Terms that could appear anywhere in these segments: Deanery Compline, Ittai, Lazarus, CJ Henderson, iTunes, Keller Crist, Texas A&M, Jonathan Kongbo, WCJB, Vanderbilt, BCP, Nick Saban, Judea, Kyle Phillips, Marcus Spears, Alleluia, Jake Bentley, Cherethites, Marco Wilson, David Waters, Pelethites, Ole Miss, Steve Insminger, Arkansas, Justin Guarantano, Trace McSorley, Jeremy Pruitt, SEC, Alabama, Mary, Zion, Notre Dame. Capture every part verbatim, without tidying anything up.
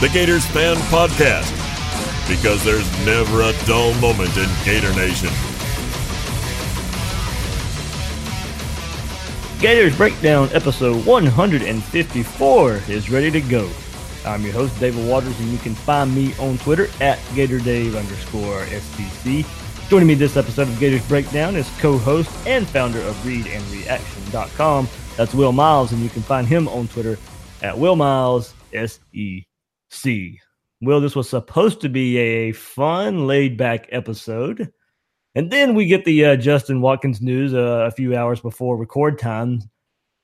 The Gators Fan Podcast, because there's never a dull moment in Gator Nation. Gators Breakdown episode one fifty-four is ready to go. I'm your host, David Waters, and you can find me on Twitter at GatorDave underscore SEC. Joining me this episode of Gators Breakdown is co-host and founder of Read And Reaction dot com. That's Will Miles, and you can find him on Twitter at Will Miles S E C. See, Will, this was supposed to be a fun, laid-back episode, and then we get the uh, Justin Watkins news uh, a few hours before record time,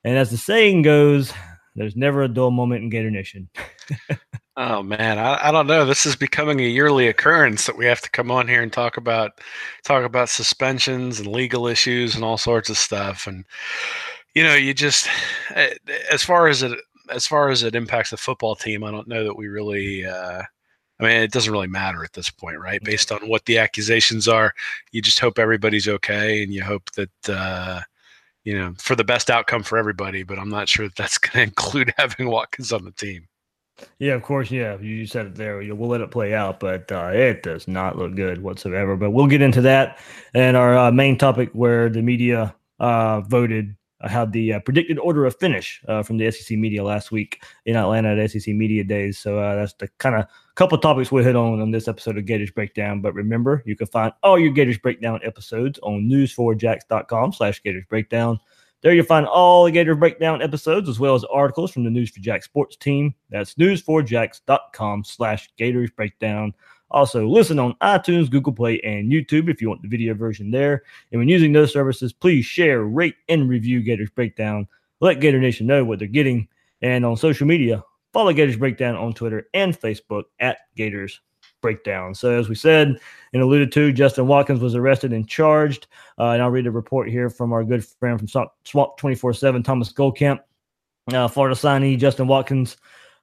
and as the saying goes, there's never a dull moment in Gator Nation. Oh, man, I, I don't know. This is becoming a yearly occurrence that we have to come on here and talk about talk about suspensions and legal issues and all sorts of stuff, and, you know, you just, as far as it As far as it impacts the football team, I don't know that we really uh, – I mean, it doesn't really matter at this point, right? Based on what the accusations are, you just hope everybody's okay, and you hope that, uh, you know, for the best outcome for everybody. But I'm not sure that that's going to include having Watkins on the team. Yeah, of course, yeah. You said it there. We'll let it play out, but uh, it does not look good whatsoever. But we'll get into that and our uh, main topic where the media uh, voted – how the uh, predicted order of finish uh, from the S E C media last week in Atlanta at S E C Media Days. So uh, that's the kind of couple of topics we'll hit on on this episode of Gators Breakdown. But remember, you can find all your Gators Breakdown episodes on news for jacks dot com slash Gators Breakdown. There you'll find all the Gators Breakdown episodes as well as articles from the News for Jacks sports team. That's news for jacks dot com slash Gators Breakdown. Also, listen on iTunes, Google Play, and YouTube if you want the video version there. And when using those services, please share, rate, and review Gators Breakdown. Let Gator Nation know what they're getting. And on social media, follow Gators Breakdown on Twitter and Facebook at Gators Breakdown. So as we said and alluded to, Justin Watkins was arrested and charged. Uh, and I'll read a report here from our good friend from Swamp twenty-four seven, Thomas Goldkamp, uh, Florida signee Justin Watkins.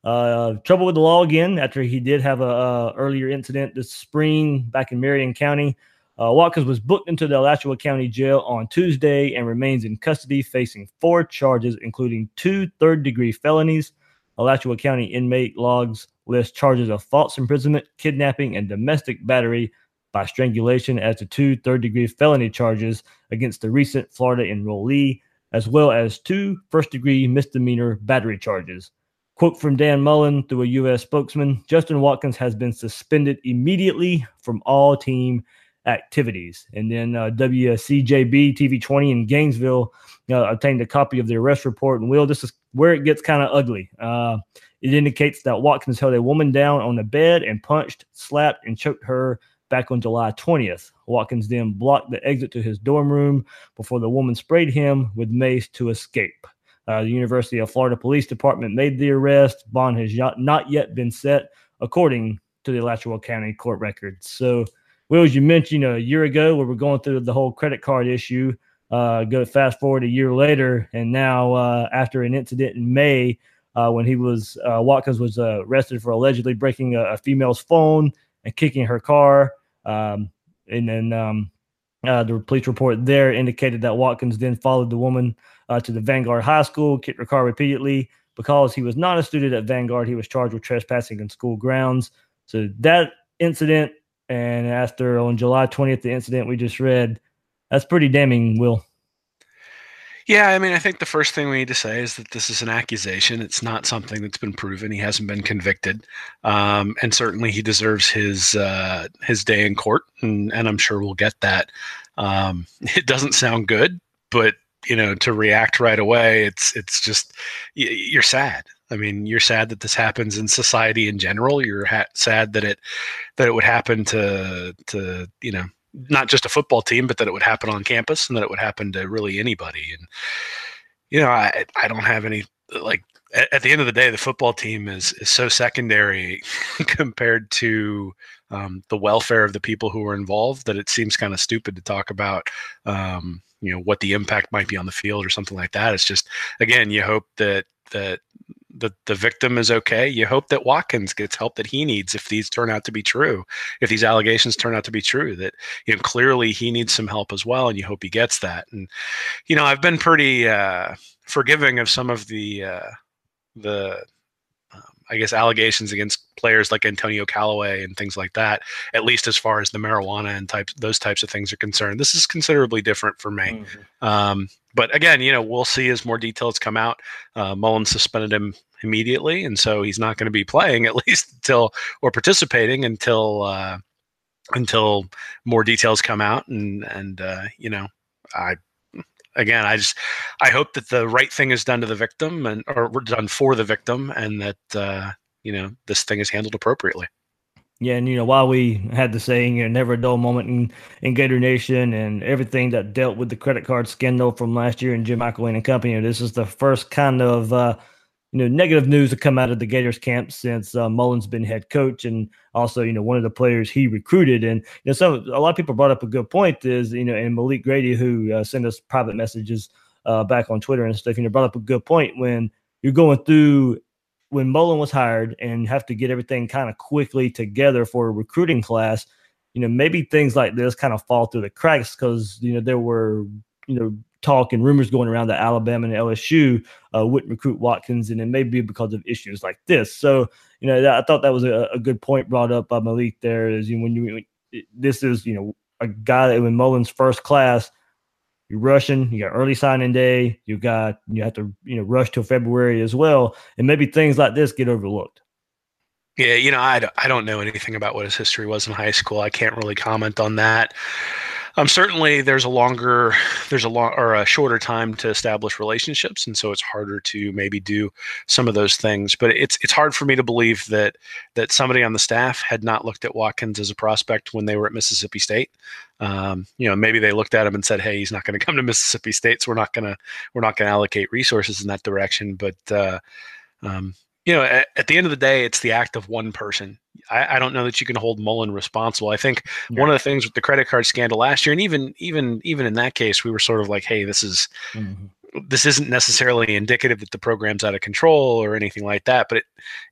Uh, trouble with the law again after he did have a, a earlier incident this spring back in Marion County. Uh, Watkins was booked into the Alachua County jail on Tuesday and remains in custody facing four charges, including two third-degree felonies. Alachua County inmate logs list charges of false imprisonment, kidnapping, and domestic battery by strangulation as the two third-degree felony charges against the recent Florida enrollee, as well as two first-degree misdemeanor battery charges. Quote from Dan Mullen through a U S spokesman, Justin Watkins has been suspended immediately from all team activities. And then uh, W C J B T V twenty in Gainesville uh, obtained a copy of the arrest report. And, Will, this is where it gets kind of ugly. Uh, it indicates that Watkins held a woman down on the bed and punched, slapped, and choked her back on July twentieth. Watkins then blocked the exit to his dorm room before the woman sprayed him with mace to escape. Uh, the University of Florida Police Department made the arrest. Bond has not yet been set, according to the Alachua County court records. So, Will, as you mentioned, you know, a year ago, we were going through the whole credit card issue. Uh, go fast forward a year later, and now uh, after an incident in May, uh, when he was uh, Watkins was uh, arrested for allegedly breaking a, a female's phone and kicking her car, um, and then. Um, Uh, the police report there indicated that Watkins then followed the woman uh, to the Vanguard High School, kicked her car repeatedly. Because he was not a student at Vanguard, he was charged with trespassing on school grounds. So that incident and asked her on July twentieth, the incident we just read. That's pretty damning, Will. Yeah, I mean, I think the first thing we need to say is that this is an accusation. It's not something that's been proven. He hasn't been convicted. Um, and certainly he deserves his uh, his day in court, and, and I'm sure we'll get that. Um, it doesn't sound good, but, you know, to react right away, it's it's just, you're sad. I mean, you're sad that this happens in society in general. You're ha- sad that it that it would happen to to, you know, not just a football team, but that it would happen on campus and that it would happen to really anybody. And, you know, I, I don't have any, like, at, at the end of the day, the football team is, is so secondary compared to um, the welfare of the people who are involved that it seems kind of stupid to talk about, um, you know, what the impact might be on the field or something like that. It's just, again, you hope that, that, that the victim is okay. You hope that Watkins gets help that he needs. If these turn out to be true, if these allegations turn out to be true, that, you know, clearly he needs some help as well. And you hope he gets that. And, you know, I've been pretty uh, forgiving of some of the, uh, the, um, I guess, allegations against players like Antonio Callaway and things like that, at least as far as the marijuana and types, those types of things are concerned. This is considerably different for me. Mm-hmm. Um, but again, you know, we'll see as more details come out. Uh, Mullen suspended him immediately, and so he's not going to be playing, at least until, or participating until uh, until more details come out. And and uh, you know, I again, I just I hope that the right thing is done to the victim, and or done for the victim, and that uh, you know, this thing is handled appropriately. Yeah, and you know, while we had the saying, you know, never a dull moment in, in Gator Nation, and everything that dealt with the credit card scandal from last year and Jim McElwain and company, you know, this is the first kind of uh, you know, negative news to come out of the Gators camp since uh, Mullen's been head coach, and also, you know, one of the players he recruited. And you know, so a lot of people brought up a good point is, you know, and Malik Grady, who uh, sent us private messages uh, back on Twitter and stuff, you know, brought up a good point when you're going through. When Mullen was hired and have to get everything kind of quickly together for a recruiting class, you know, maybe things like this kind of fall through the cracks because, you know, there were, you know, talk and rumors going around that Alabama and L S U uh, wouldn't recruit Watkins, and it may be because of issues like this. So, you know, that, I thought that was a, a good point brought up by Malik there is, you know, when you, this is, you know, a guy that in Mullen's first class, you're rushing, you got early signing day, you got, you have to, you know, rush till February as well. And maybe things like this get overlooked. Yeah. You know, I, I don't know anything about what his history was in high school. I can't really comment on that. Um, certainly there's a longer, there's a long or a shorter time to establish relationships. And so it's harder to maybe do some of those things, but it's, it's hard for me to believe that, that somebody on the staff had not looked at Watkins as a prospect when they were at Mississippi State. Um, you know, maybe they looked at him and said, "Hey, he's not going to come to Mississippi State, so we're not going to, we're not going to allocate resources in that direction." But, uh, um, you know, at, at the end of the day, it's the act of one person. I, I don't know that you can hold Mullen responsible. I think yeah. one of the things with the credit card scandal last year, and even, even, even in that case, we were sort of like, "Hey, this is, mm-hmm. this isn't necessarily indicative that the program's out of control or anything like that." But it,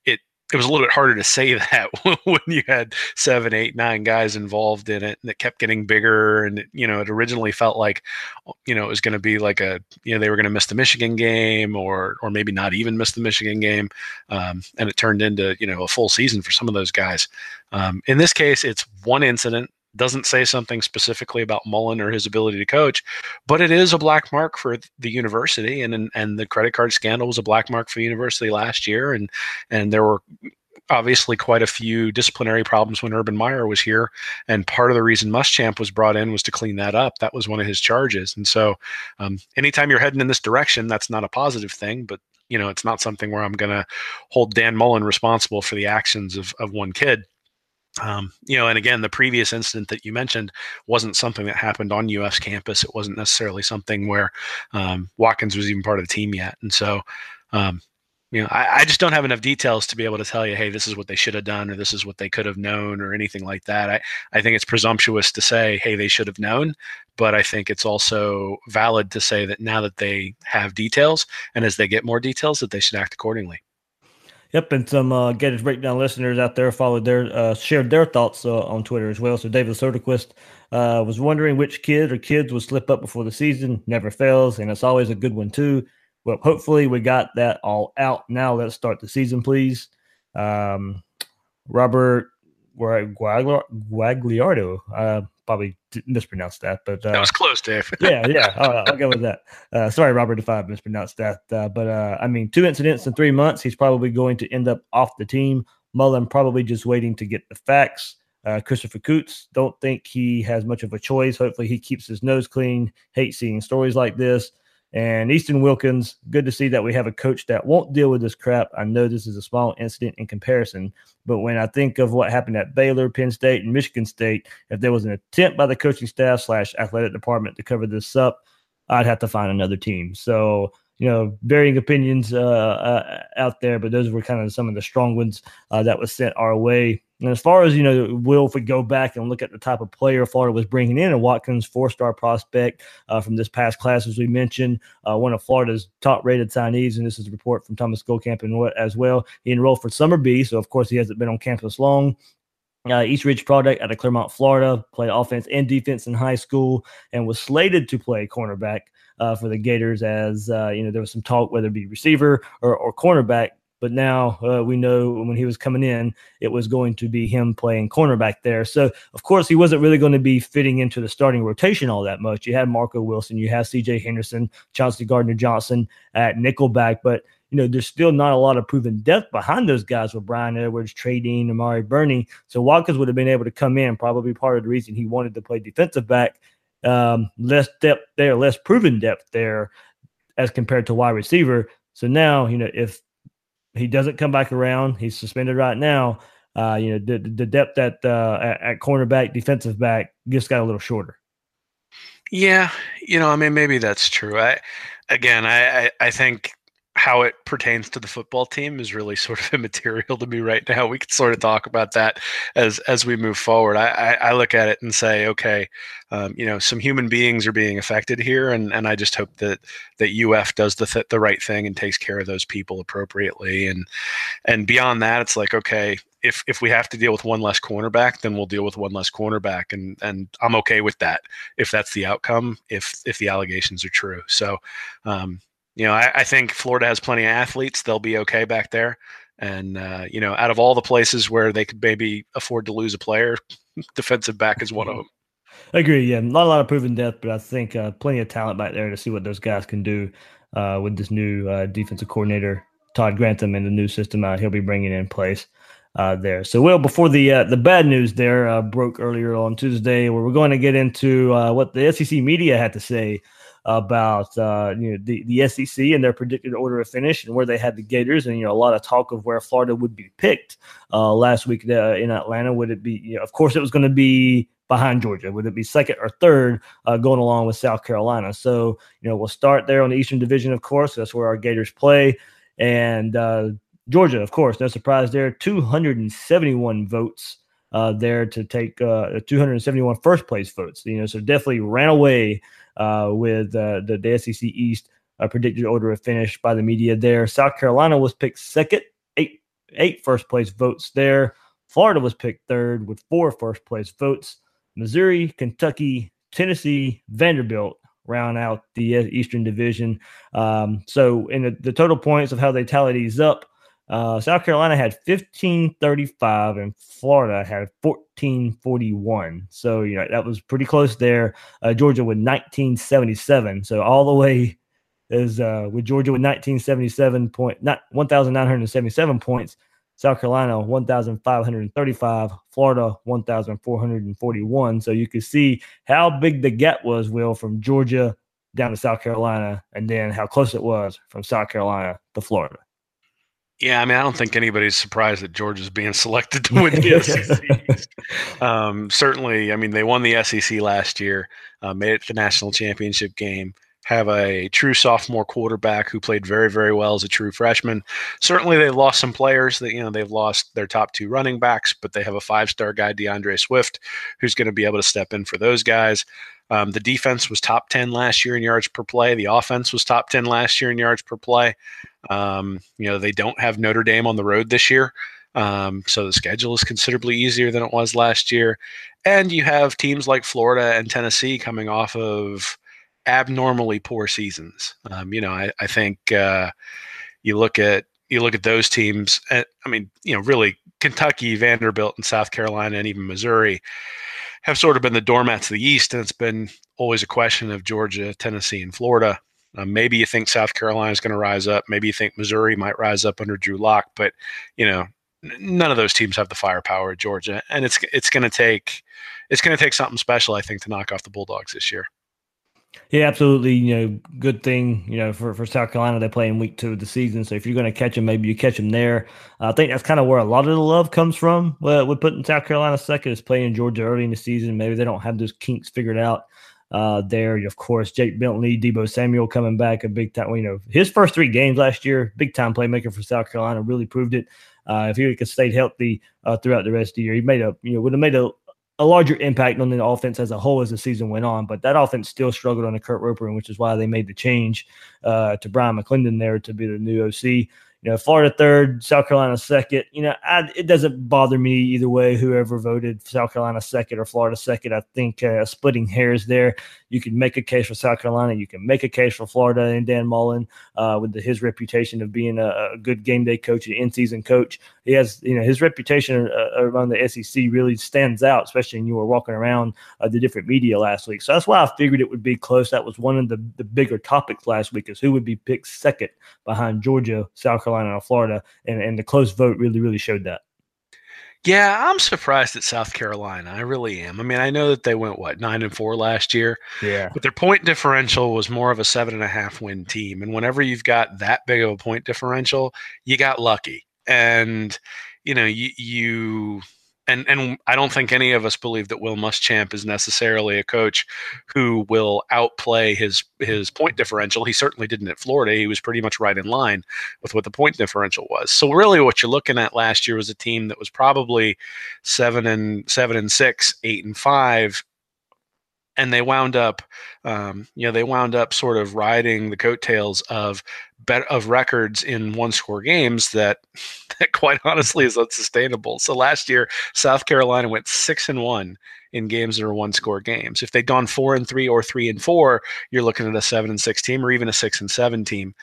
it, it was a little bit harder to say that when you had seven, eight, nine guys involved in it, and it kept getting bigger. And, it, you know, it originally felt like, you know, it was going to be like a, you know, they were going to miss the Michigan game or, or maybe not even miss the Michigan game. Um, and it turned into, you know, a full season for some of those guys. Um, in this case, it's one incident. Doesn't say something specifically about Mullen or his ability to coach, but it is a black mark for the university. And, and the credit card scandal was a black mark for the university last year. And, and there were obviously quite a few disciplinary problems when Urban Meyer was here. And part of the reason Muschamp was brought in was to clean that up. That was one of his charges. And so um, anytime you're heading in this direction, that's not a positive thing, but you know, it's not something where I'm going to hold Dan Mullen responsible for the actions of, of one kid. Um, you know, and again, the previous incident that you mentioned wasn't something that happened on U F's campus. It wasn't necessarily something where um, Watkins was even part of the team yet. And so, um, you know, I, I just don't have enough details to be able to tell you, hey, this is what they should have done, or this is what they could have known, or anything like that. I, I think it's presumptuous to say, hey, they should have known. But I think it's also valid to say that now that they have details, and as they get more details, that they should act accordingly. Yep, and some uh, Gators Breakdown listeners out there followed their uh, shared their thoughts uh, on Twitter as well. So David Soderquist uh, was wondering which kid or kids would slip up before the season. Never fails, and it's always a good one too. Well, hopefully we got that all out. Now let's start the season, please. Um, Robert Guagliardo. Uh, probably mispronounced that, but uh, that was close, Dave. yeah, yeah, I'll, I'll go with that. Uh, sorry, Robert, if I mispronounced that. Uh, but uh, I mean, two incidents in three months. He's probably going to end up off the team. Mullen probably just waiting to get the facts. Uh, Christopher Coots, don't think he has much of a choice. Hopefully, he keeps his nose clean. Hate seeing stories like this. And Easton Wilkins, good to see that we have a coach that won't deal with this crap. I know this is a small incident in comparison, but when I think of what happened at Baylor, Penn State, and Michigan State, if there was an attempt by the coaching staff slash athletic department to cover this up, I'd have to find another team. So, you know, varying opinions uh, uh, out there, but those were kind of some of the strong ones uh, that was sent our way. And as far as, you know, Will, if we go back and look at the type of player Florida was bringing in, and Watkins, four-star prospect uh, from this past class, as we mentioned, uh, one of Florida's top-rated signees, and this is a report from Thomas Goldkamp and what as well. He enrolled for Summer B, so, of course, he hasn't been on campus long. Uh, East Ridge product out of Clermont, Florida, played offense and defense in high school and was slated to play cornerback uh, for the Gators as, uh, you know, there was some talk whether it be receiver or, or cornerback. But now uh, we know when he was coming in, it was going to be him playing cornerback there. So, of course, he wasn't really going to be fitting into the starting rotation all that much. You had Marco Wilson. You have C J Henderson, Chauncey Gardner-Johnson at nickelback. But, you know, there's still not a lot of proven depth behind those guys with Brian Edwards, Trey Dean, Amari Burney. So Watkins would have been able to come in, probably part of the reason he wanted to play defensive back. Um, less depth there, less proven depth there as compared to wide receiver. So now, you know, if he doesn't come back around, he's suspended right now, uh, you know, the, the depth at, uh, at at cornerback, defensive back just got a little shorter. Yeah, you know, I mean, maybe that's true. I again, I, I, I think how it pertains to the football team is really sort of immaterial to me right now. We could sort of talk about that as as we move forward. I, I, I look at it and say, okay, um, you know, some human beings are being affected here, and, and I just hope that that U F does the th- the right thing and takes care of those people appropriately. And and beyond that, it's like, okay, if if we have to deal with one less cornerback, then we'll deal with one less cornerback, and and I'm okay with that if that's the outcome, if if the allegations are true. So. Um, You know, I, I think Florida has plenty of athletes. They'll be okay back there. And, uh, you know, out of all the places where they could maybe afford to lose a player, defensive back is one of them. I agree. Yeah, not a lot of proven depth, but I think uh, plenty of talent back there to see what those guys can do uh, with this new uh, defensive coordinator, Todd Grantham, and the new system uh, he'll be bringing in place. Uh, there. So, Will, before the uh, the bad news there uh, broke earlier on Tuesday, where we're going to get into uh, what the S E C media had to say about uh, you know the, the S E C and their predicted order of finish and where they had the Gators, and you know a lot of talk of where Florida would be picked uh, last week uh, in Atlanta. Would it be? You know, of course, it was going to be behind Georgia. Would it be second or third uh, going along with South Carolina? So, you know, we'll start there on the Eastern Division. Of course, that's where our Gators play, and. Uh, Georgia, of course, no surprise there. two hundred seventy-one votes uh, there to take uh, two hundred seventy-one first place votes. You know, so definitely ran away uh, with uh, the, the S E C East uh, predicted order of finish by the media there. South Carolina was picked second, eight eight first place votes there. Florida was picked third with four first place votes. Missouri, Kentucky, Tennessee, Vanderbilt round out the Eastern Division. Um, so in the, the total points of how they tally these up. Uh, South Carolina had fifteen thirty-five and Florida had fourteen forty-one. So, you know, that was pretty close there. Uh, Georgia with nineteen seventy-seven. So all the way is uh, with Georgia with nineteen seventy-seven point, not one thousand nine hundred seventy-seven points. South Carolina, one thousand five hundred thirty-five, Florida, one thousand four hundred forty-one. So you could see how big the gap was, Will, from Georgia down to South Carolina, and then how close it was from South Carolina to Florida. Yeah, I mean, I don't think anybody's surprised that Georgia's being selected to win the S E C East. Um, certainly, I mean, they won the S E C last year, uh, made it to the national championship game, have a true sophomore quarterback who played very, very well as a true freshman. Certainly, they lost some players that, you know, they've lost their top two running backs, but they have a five-star guy, DeAndre Swift, who's going to be able to step in for those guys. Um, the defense was top ten last year in yards per play. The offense was top ten last year in yards per play. Um, you know, they don't have Notre Dame on the road this year. Um, so the schedule is considerably easier than it was last year. And you have teams like Florida and Tennessee coming off of abnormally poor seasons. Um, you know, I, I think uh, you look at, you look at those teams, I mean, you know, really Kentucky, Vanderbilt, and South Carolina, and even Missouri have sort of been the doormats of the East, and it's been always a question of Georgia, Tennessee, and Florida. Uh, maybe you think South Carolina is going to rise up. Maybe you think Missouri might rise up under Drew Lock, but, you know, none of those teams have the firepower of Georgia, and it's it's going to take it's going to take something special, I think, to knock off the Bulldogs this year. Yeah, absolutely. You know, good thing, you know, for, for South Carolina, they play in week two of the season. So if you're going to catch them, maybe you catch them there. Uh, I think that's kind of where a lot of the love comes from. Well, we're putting South Carolina second is playing Georgia early in the season. Maybe they don't have those kinks figured out uh, there. Of course, Jake Bentley, Debo Samuel coming back a big time. You know, his first three games last year, big time playmaker for South Carolina, really proved it. Uh, if he could stay healthy uh, throughout the rest of the year, he made a you know would have made a a larger impact on the offense as a whole as the season went on, but that offense still struggled under Kurt Roper, and which is why they made the change uh, to Brian McClendon there to be the new O C. You know, Florida third, South Carolina second. You know, I, it doesn't bother me either way. Whoever voted South Carolina second or Florida second, I think uh, splitting hairs there. You can make a case for South Carolina. You can make a case for Florida and Dan Mullen uh, with the, his reputation of being a, a good game day coach, an in-season coach. He has, you know, his reputation uh, around the S E C really stands out, especially when you were walking around uh, the different media last week. So that's why I figured it would be close. That was one of the, the bigger topics last week is who would be picked second behind Georgia, South Carolina, and Florida. And, and the close vote really, really showed that. Yeah, I'm surprised at South Carolina. I really am. I mean, I know that they went, what, nine and four last year? Yeah. But their point differential was more of a seven and a half win team. And whenever you've got that big of a point differential, you got lucky. And, you know, you, you and, and I don't think any of us believe that Will Muschamp is necessarily a coach who will outplay his, his point differential. He certainly didn't at Florida. He was pretty much right in line with what the point differential was. So really what you're looking at last year was a team that was probably seven and seven and six, eight and five. And they wound up, um, you know, they wound up sort of riding the coattails of bet of records in one-score games that, that, quite honestly, is unsustainable. So last year, South Carolina went six and one in games that are one-score games. If they'd gone four and three or three and four, you're looking at a seven and six team or even a six and seven team.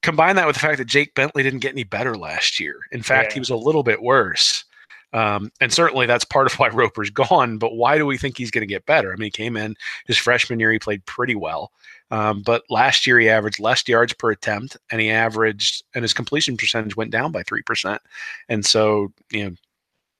Combine that with the fact that Jake Bentley didn't get any better last year. In fact, yeah. He was a little bit worse. Um, and certainly that's part of why Roper's gone, but why do we think he's going to get better? I mean, he came in his freshman year, he played pretty well. Um, but last year he averaged less yards per attempt and he averaged, and his completion percentage went down by three percent. And so, you know,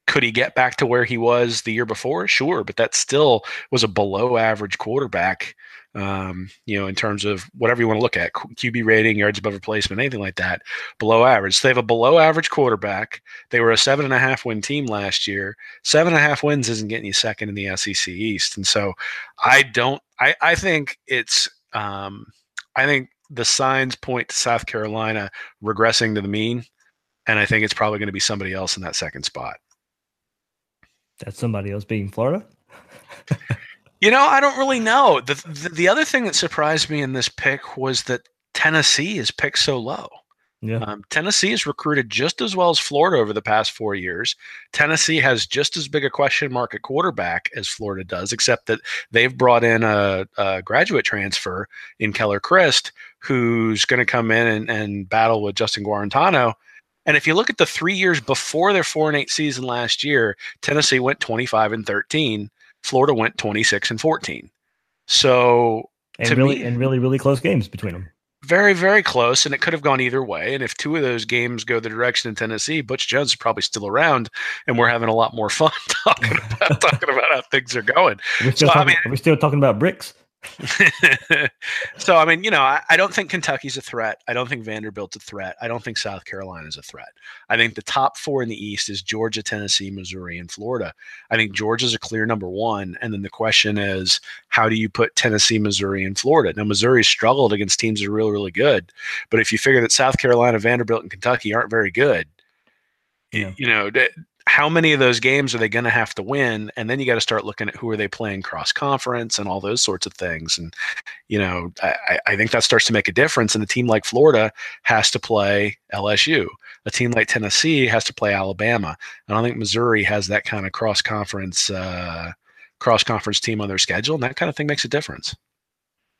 could he get back to where he was the year before? Sure. But that still was a below average quarterback, um, you know, in terms of whatever you want to look at, Q B rating, yards above replacement, anything like that, below average. So they have a below average quarterback. They were a seven and a half win team last year. Seven and a half wins isn't getting you second in the S E C East. And so I don't, I, I think it's, um, I think the signs point to South Carolina regressing to the mean. And I think it's probably going to be somebody else in that second spot. That's somebody else being Florida? You know, I don't really know. The, the the other thing that surprised me in this pick was that Tennessee is picked so low. Yeah. Um, Tennessee has recruited just as well as Florida over the past four years. Tennessee has just as big a question mark at quarterback as Florida does, except that they've brought in a, a graduate transfer in Keller Crist, who's going to come in and, and battle with Justin Guarantano. And if you look at the three years before their four and eight season last year, Tennessee went twenty-five and thirteen. Florida went twenty-six and fourteen. So and to really, me, and really, really close games between them. Very, very close. And it could have gone either way. And if two of those games go the direction of Tennessee, Butch Jones is probably still around and we're having a lot more fun talking about, talking about how things are going. We're still, so, talking, I mean, we're still talking about bricks. So, I mean, you know, I, I don't think Kentucky's a threat. I don't think Vanderbilt's a threat. I don't think South Carolina's a threat. I think the top four in the East is Georgia, Tennessee, Missouri, and Florida. I think Georgia's a clear number one. And then the question is, how do you put Tennessee, Missouri, and Florida? Now, Missouri struggled against teams that are really, really good. But if you figure that South Carolina, Vanderbilt, and Kentucky aren't very good, yeah. you, you know, d- how many of those games are they going to have to win? And then you got to start looking at who are they playing cross conference and all those sorts of things. And, you know, I, I think that starts to make a difference. And a team like Florida has to play L S U. A team like Tennessee has to play Alabama. I don't think Missouri has that kind of cross conference, uh, cross conference team on their schedule. And that kind of thing makes a difference.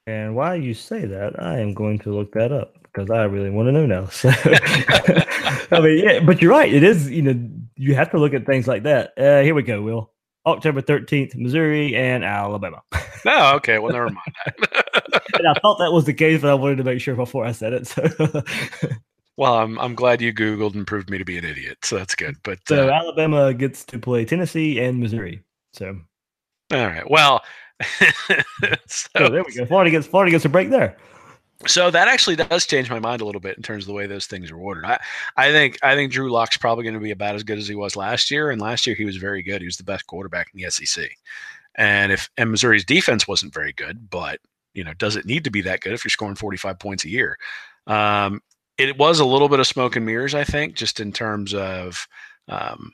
And while you say that, I am going to look that up because I really want to know now. So, I mean, yeah, but you're right. It is, you know, you have to look at things like that. Uh, here we go, Will. October thirteenth, Missouri and Alabama. No, okay. Well, never mind. And I thought that was the case, but I wanted to make sure before I said it. So. Well, I'm I'm glad you Googled and proved me to be an idiot, so that's good. But so uh, Alabama gets to play Tennessee and Missouri. So, all right. Well, so oh, there we go. Florida gets Florida gets a break there. So that actually does change my mind a little bit in terms of the way those things are ordered. I, I think I think Drew Locke's probably going to be about as good as he was last year, and last year he was very good. He was the best quarterback in the S E C, and if and Missouri's defense wasn't very good, but you know, does it need to be that good if you're scoring forty-five points a year? Um, it was a little bit of smoke and mirrors, I think, just in terms of um,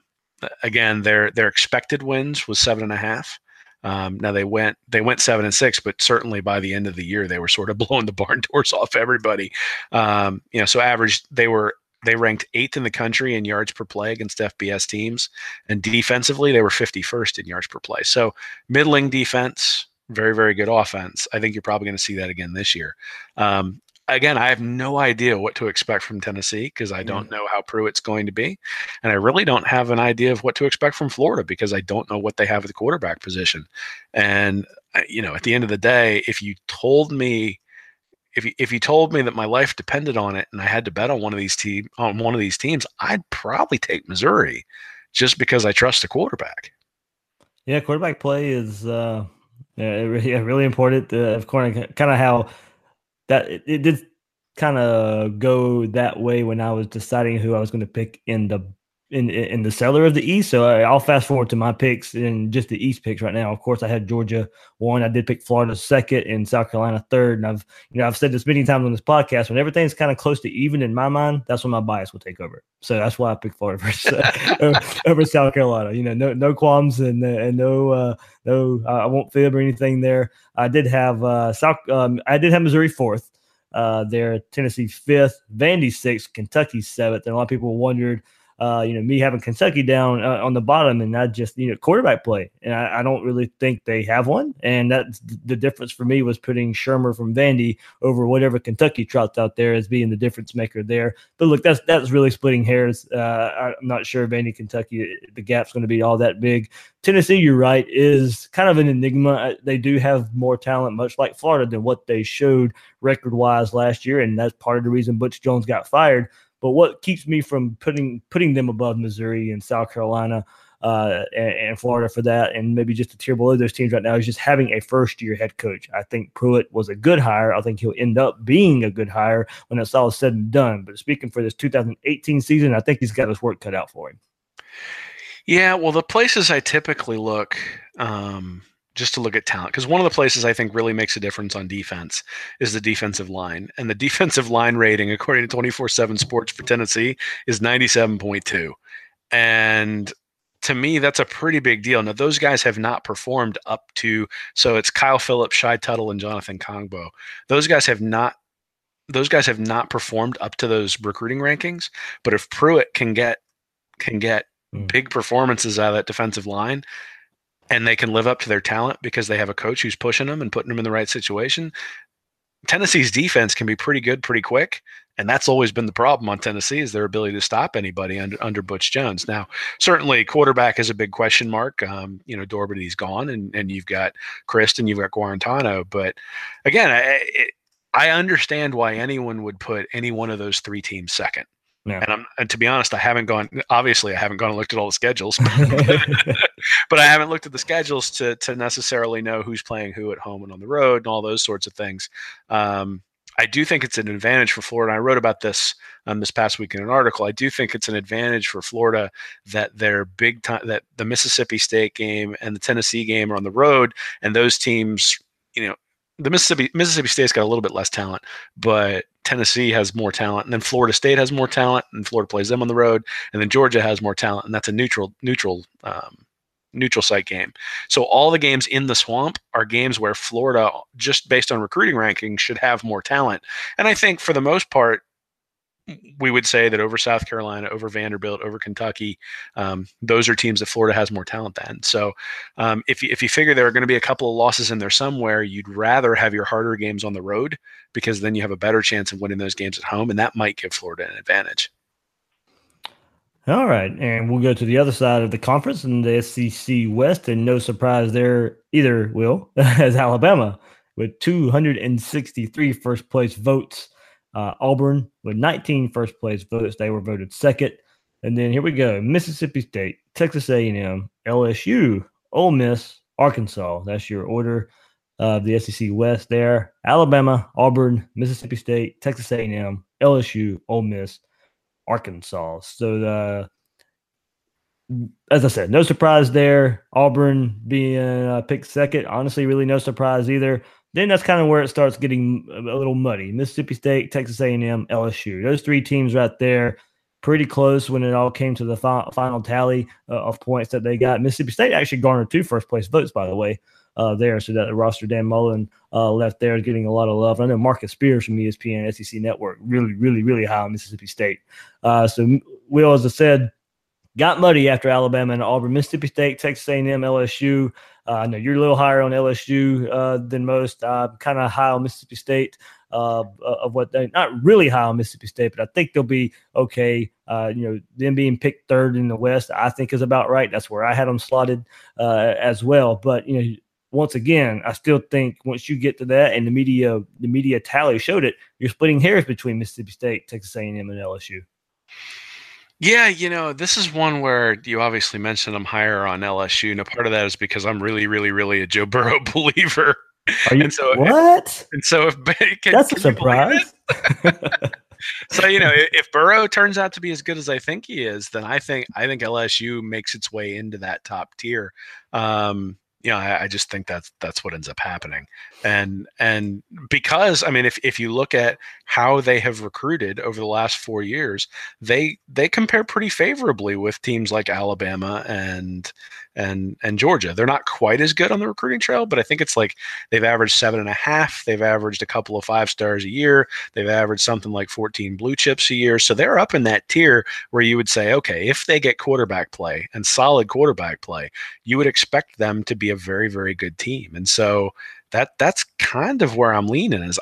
again their their expected wins was seven and a half. Um, now they went they went seven and six, but certainly by the end of the year they were sort of blowing the barn doors off everybody. Um, you know, so average they were they ranked eighth in the country in yards per play against F B S teams, and defensively they were fifty-first in yards per play. So middling defense, very very good offense. I think you're probably going to see that again this year. Um, Again, I have no idea what to expect from Tennessee because I don't know how Pruitt's going to be. And I really don't have an idea of what to expect from Florida because I don't know what they have at the quarterback position. And, you know, at the end of the day, if you told me if you, if you told me that my life depended on it and I had to bet on one of these team on one of these teams, I'd probably take Missouri just because I trust the quarterback. Yeah, quarterback play is uh, yeah, really, really important. Uh, of course, kind of how – That it, it did kind of go that way when I was deciding who I was going to pick in the in in the cellar of the East. So I, I'll fast forward to my picks and just the East picks right now. Of course, I had Georgia one. I did pick Florida second and South Carolina third. And I've you know I've said this many times on this podcast. When everything's kind of close to even in my mind, that's when my bias will take over. So that's why I picked Florida versus, uh, over, over South Carolina. You know, no no qualms and and no uh, no uh, I won't fib or anything there. I did have uh, South. Um, I did have Missouri fourth. Uh, there, Tennessee fifth, Vandy sixth, Kentucky seventh. And a lot of people wondered, uh, you know, me having Kentucky down uh, on the bottom and not just you know quarterback play. And I, I don't really think they have one. And that's the difference for me was putting Shermer from Vandy over whatever Kentucky trots out there as being the difference maker there. But look, that's that's really splitting hairs. Uh, I'm not sure Vandy, Kentucky, the gap's going to be all that big. Tennessee, you're right, is kind of an enigma. They do have more talent, much like Florida, than what they showed record-wise last year, and that's part of the reason Butch Jones got fired. But what keeps me from putting putting them above Missouri and South Carolina uh, and, and Florida for that, and maybe just a tier below those teams right now, is just having a first-year head coach. I think Pruitt was a good hire. I think he'll end up being a good hire when it's all said and done. But speaking for this two thousand eighteen season, I think he's got his work cut out for him. Yeah, well, the places I typically look um, just to look at talent, because one of the places I think really makes a difference on defense is the defensive line. And the defensive line rating, according to twenty-four seven Sports for Tennessee, is ninety-seven point two. And to me, that's a pretty big deal. Now, those guys have not performed up to – so it's Kyle Phillips, Shai Tuttle, and Jonathan Kongbo. Those guys have not those guys have not performed up to those recruiting rankings. But if Pruitt can get can get – big performances out of that defensive line, and they can live up to their talent because they have a coach who's pushing them and putting them in the right situation. Tennessee's defense can be pretty good pretty quick, and that's always been the problem on Tennessee is their ability to stop anybody under, under Butch Jones. Now, certainly quarterback is a big question mark. Um, you know, Dorbity's gone, and and you've got Christ and you've got Guarantano. But, again, I, it, I understand why anyone would put any one of those three teams second. Yeah. And I'm, and to be honest, I haven't gone. Obviously, I haven't gone and looked at all the schedules, but, but I haven't looked at the schedules to to necessarily know who's playing who at home and on the road and all those sorts of things. Um, I do think it's an advantage for Florida. I wrote about this um, this past week in an article. I do think it's an advantage for Florida that their big time, that the Mississippi State game and the Tennessee game are on the road, and those teams, you know, the Mississippi Mississippi State's got a little bit less talent, but Tennessee has more talent, and then Florida State has more talent, and Florida plays them on the road, and then Georgia has more talent, and that's a neutral neutral um, neutral site game. So all the games in the swamp are games where Florida, just based on recruiting rankings, should have more talent. And I think for the most part, we would say that over South Carolina, over Vanderbilt, over Kentucky, um, those are teams that Florida has more talent than. So um, if you, if you figure there are going to be a couple of losses in there somewhere, you'd rather have your harder games on the road, because then you have a better chance of winning those games at home, and that might give Florida an advantage. All right, and we'll go to the other side of the conference in the S E C West, and no surprise there either, Will, as Alabama with two hundred sixty-three first-place votes. Uh, Auburn with nineteen first-place votes. They were voted second. And then here we go. Mississippi State, Texas A and M, L S U, Ole Miss, Arkansas. That's your order of the S E C West there. Alabama, Auburn, Mississippi State, Texas A and M, L S U, Ole Miss, Arkansas. So, the, as I said, no surprise there. Auburn being uh, picked second. Honestly, really no surprise either. Then that's kind of where it starts getting a little muddy. Mississippi State, Texas A and M, L S U. Those three teams right there, pretty close when it all came to the fi- final tally uh, of points that they got. Mississippi State actually garnered two first-place votes, by the way, uh, there. So that the roster Dan Mullen uh, left there is getting a lot of love. I know Marcus Spears from E S P N, S E C Network, really, really, really high on Mississippi State. Uh, so, Will, as I said, got muddy after Alabama and Auburn. Mississippi State, Texas A and M, L S U. I uh, know you're a little higher on L S U uh, than most. I'm kind of high on Mississippi State. Uh, of what they not really high on Mississippi State, but I think they'll be okay. Uh, you know, them being picked third in the West, I think is about right. That's where I had them slotted uh, as well. But you know, once again, I still think once you get to that, and the media, the media tally showed it, you're splitting hairs between Mississippi State, Texas A and M, and L S U. Yeah, you know, this is one where you obviously mentioned I'm higher on L S U, and a part of that is because I'm really, really, really a Joe Burrow believer. Are you? And so, what? And so, if can, that's can a surprise. So you know, if Burrow turns out to be as good as I think he is, then I think I think L S U makes its way into that top tier. Um, you know, I, I just think that's that's what ends up happening, and and because I mean, if if you look at how they have recruited over the last four years, they they compare pretty favorably with teams like Alabama and and and Georgia. They're not quite as good on the recruiting trail, but I think it's like they've averaged seven and a half. They've averaged a couple of five stars a year. They've averaged something like fourteen blue chips a year. So they're up in that tier where you would say, okay, if they get quarterback play and solid quarterback play, you would expect them to be a very, very good team. And so that that's kind of where I'm leaning is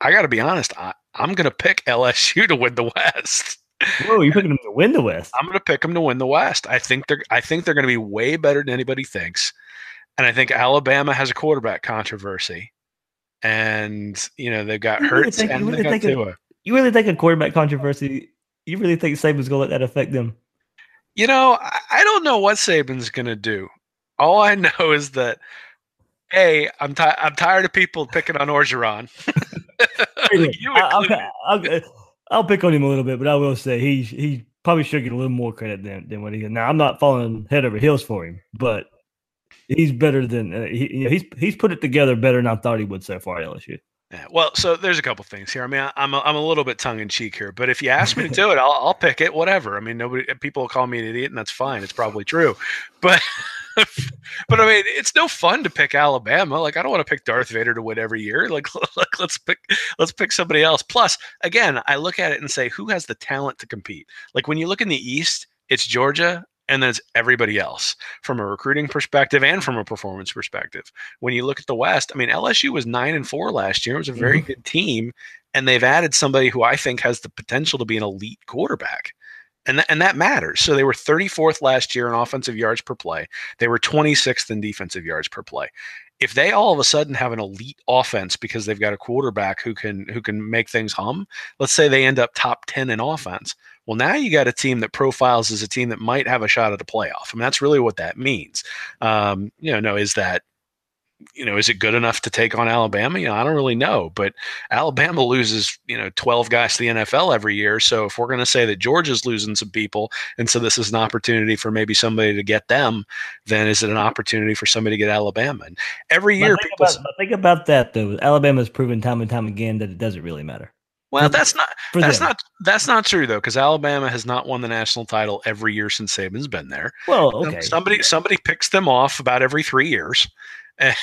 I, I got to be honest. I, I'm going to pick L S U to win the West. Whoa, you're picking them to win the West. I'm going to pick them to win the West. I think they're I think they're going to be way better than anybody thinks. And I think Alabama has a quarterback controversy. And, you know, they've got Hurts and they got Tua. You really think a quarterback controversy, you really think Saban's going to let that affect them? You know, I, I don't know what Saban's going to do. All I know is that, hey, I'm, ti- I'm tired of people picking on Orgeron. Like you included. I'll pick on him a little bit, but I will say he he probably should get a little more credit than, than what he did. Now, I'm not falling head over heels for him, but he's better than uh, – he, you know, he's he's put it together better than I thought he would so far at L S U. Yeah, well, so there's a couple things here. I mean, I, I'm a, I'm a little bit tongue-in-cheek here, but if you ask me to do it, I'll, I'll pick it, whatever. I mean, nobody people call me an idiot, and that's fine. It's probably true. But – but I mean, it's no fun to pick Alabama. Like, I don't want to pick Darth Vader to win every year. Like, like, let's pick, let's pick somebody else. Plus, again, I look at it and say, who has the talent to compete? Like, when you look in the East, it's Georgia, and then it's everybody else from a recruiting perspective and from a performance perspective. When you look at the West, I mean, L S U was nine and four last year. It was a very mm-hmm. good team, and they've added somebody who I think has the potential to be an elite quarterback. And, th- and that matters. So they were thirty-fourth last year in offensive yards per play. They were twenty-sixth in defensive yards per play. If they all of a sudden have an elite offense because they've got a quarterback who can who can make things hum, let's say they end up top ten in offense. Well, now you got a team that profiles as a team that might have a shot at a playoff. I mean, that's really what that means. Um, you know, no, is that you know, is it good enough to take on Alabama? You know, I don't really know, but Alabama loses, you know, twelve guys to the N F L every year. So if we're going to say that Georgia's losing some people, and so this is an opportunity for maybe somebody to get them, then is it an opportunity for somebody to get Alabama? And every year, think people about, think about that though. Alabama's proven time and time again that it doesn't really matter. Well, that's not that's them. not that's not true though, because Alabama has not won the national title every year since Saban's been there. Well, okay, somebody somebody picks them off about every three years. And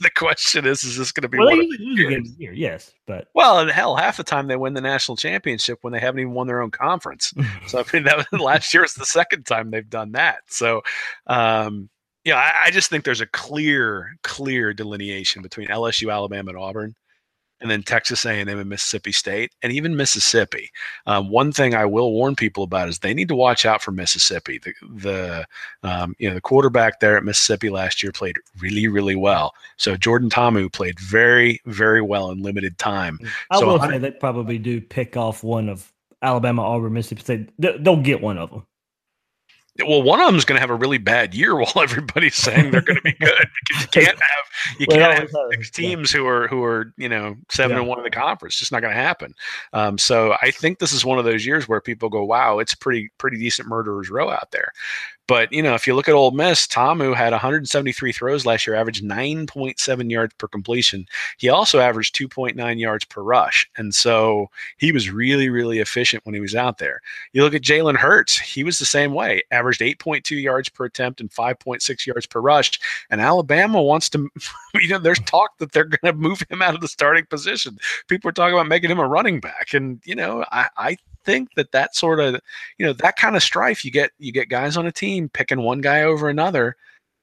the question is, is this going to be well, one they usually lose games of the year? Yes, but well, and hell, half the time they win the national championship when they haven't even won their own conference. So I mean, that was, last year was the second time they've done that. So, um, yeah, I, I just think there's a clear, clear delineation between L S U, Alabama, and Auburn, and then Texas A and M and Mississippi State, and even Mississippi. Um, one thing I will warn people about is they need to watch out for Mississippi. The, the um, you know, the quarterback there at Mississippi last year played really, really well. So Jordan Tamu played very, very well in limited time. I so will I, say they probably do pick off one of Alabama, Auburn, Mississippi State. They'll get one of them. Well, one of them is going to have a really bad year while everybody's saying they're going to be good, because you can't have you well, can't have six teams yeah. who are who are you know seven yeah. and one in the conference. It's just not going to happen. Um, so I think this is one of those years where people go, "Wow, it's pretty pretty decent murderer's row out there." But you know, if you look at Ole Miss, Tamu had one hundred seventy-three throws last year, averaged nine point seven yards per completion. He also averaged two point nine yards per rush, and so he was really, really efficient when he was out there. You look at Jalen Hurts; he was the same way, averaged eight point two yards per attempt and five point six yards per rush. And Alabama wants to, you know, there's talk that they're going to move him out of the starting position. People are talking about making him a running back, and you know, I. I think that that sort of, you know, that kind of strife, you get, you get guys on a team picking one guy over another,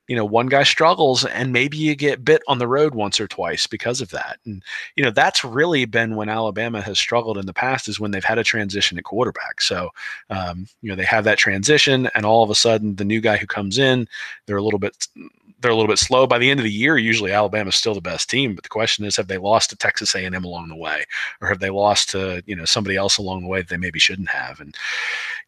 you know, one guy struggles and maybe you get bit on the road once or twice because of that. And, you know, that's really been when Alabama has struggled in the past, is when they've had a transition at quarterback. So, um, you know, they have that transition and all of a sudden the new guy who comes in, they're a little bit, they're a little bit slow. By the end of the year, usually Alabama's still the best team, but the question is, have they lost to Texas A and M along the way, or have they lost to, you know, somebody else along the way that they maybe shouldn't have? And,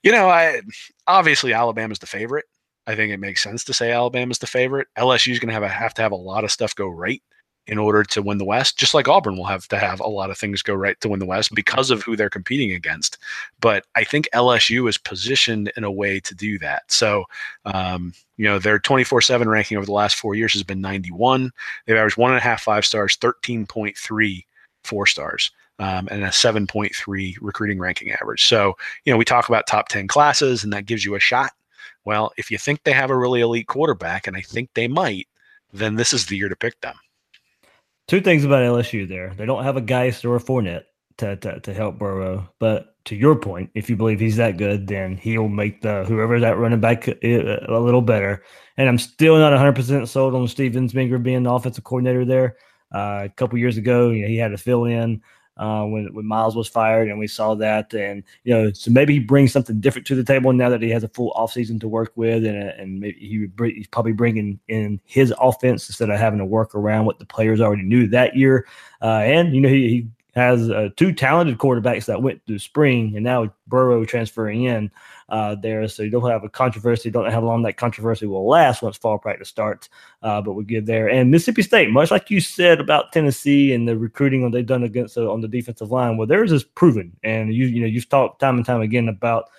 you know, I obviously Alabama's the favorite. I think it makes sense to say Alabama's the favorite. L S U's going to have a, have to have a lot of stuff go right in order to win the West, just like Auburn will have to have a lot of things go right to win the West because of who they're competing against. But I think L S U is positioned in a way to do that. So, um, you know, their twenty-four seven ranking over the last four years has been ninety-one. They've averaged one and a half five stars, thirteen point three four stars, um, and a seven point three recruiting ranking average. So, you know, we talk about top ten classes and that gives you a shot. Well, if you think they have a really elite quarterback, and I think they might, then this is the year to pick them. Two things about L S U there. They don't have a Geist or a Fournette to, to, to help Burrow. But to your point, if you believe he's that good, then he'll make the whoever that running back a little better. And I'm still not one hundred percent sold on Steve Insminger being the offensive coordinator there. Uh, a couple years ago, you know, he had a fill-in uh, when, when Miles was fired, and we saw that. And, you know, so maybe he brings something different to the table now that he has a full offseason to work with, and and maybe he bring, he's probably bringing in his offense instead of having to work around what the players already knew that year. Uh, and, you know, he, he has uh, two talented quarterbacks that went through spring, and now Burrow transferring in uh, there. So you don't have a controversy. Don't know how long that controversy will last once fall practice starts, uh, but we'll get there. And Mississippi State, much like you said about Tennessee and the recruiting they've done against uh, on the defensive line, well, theirs is proven. And you you know, you've talked time and time again about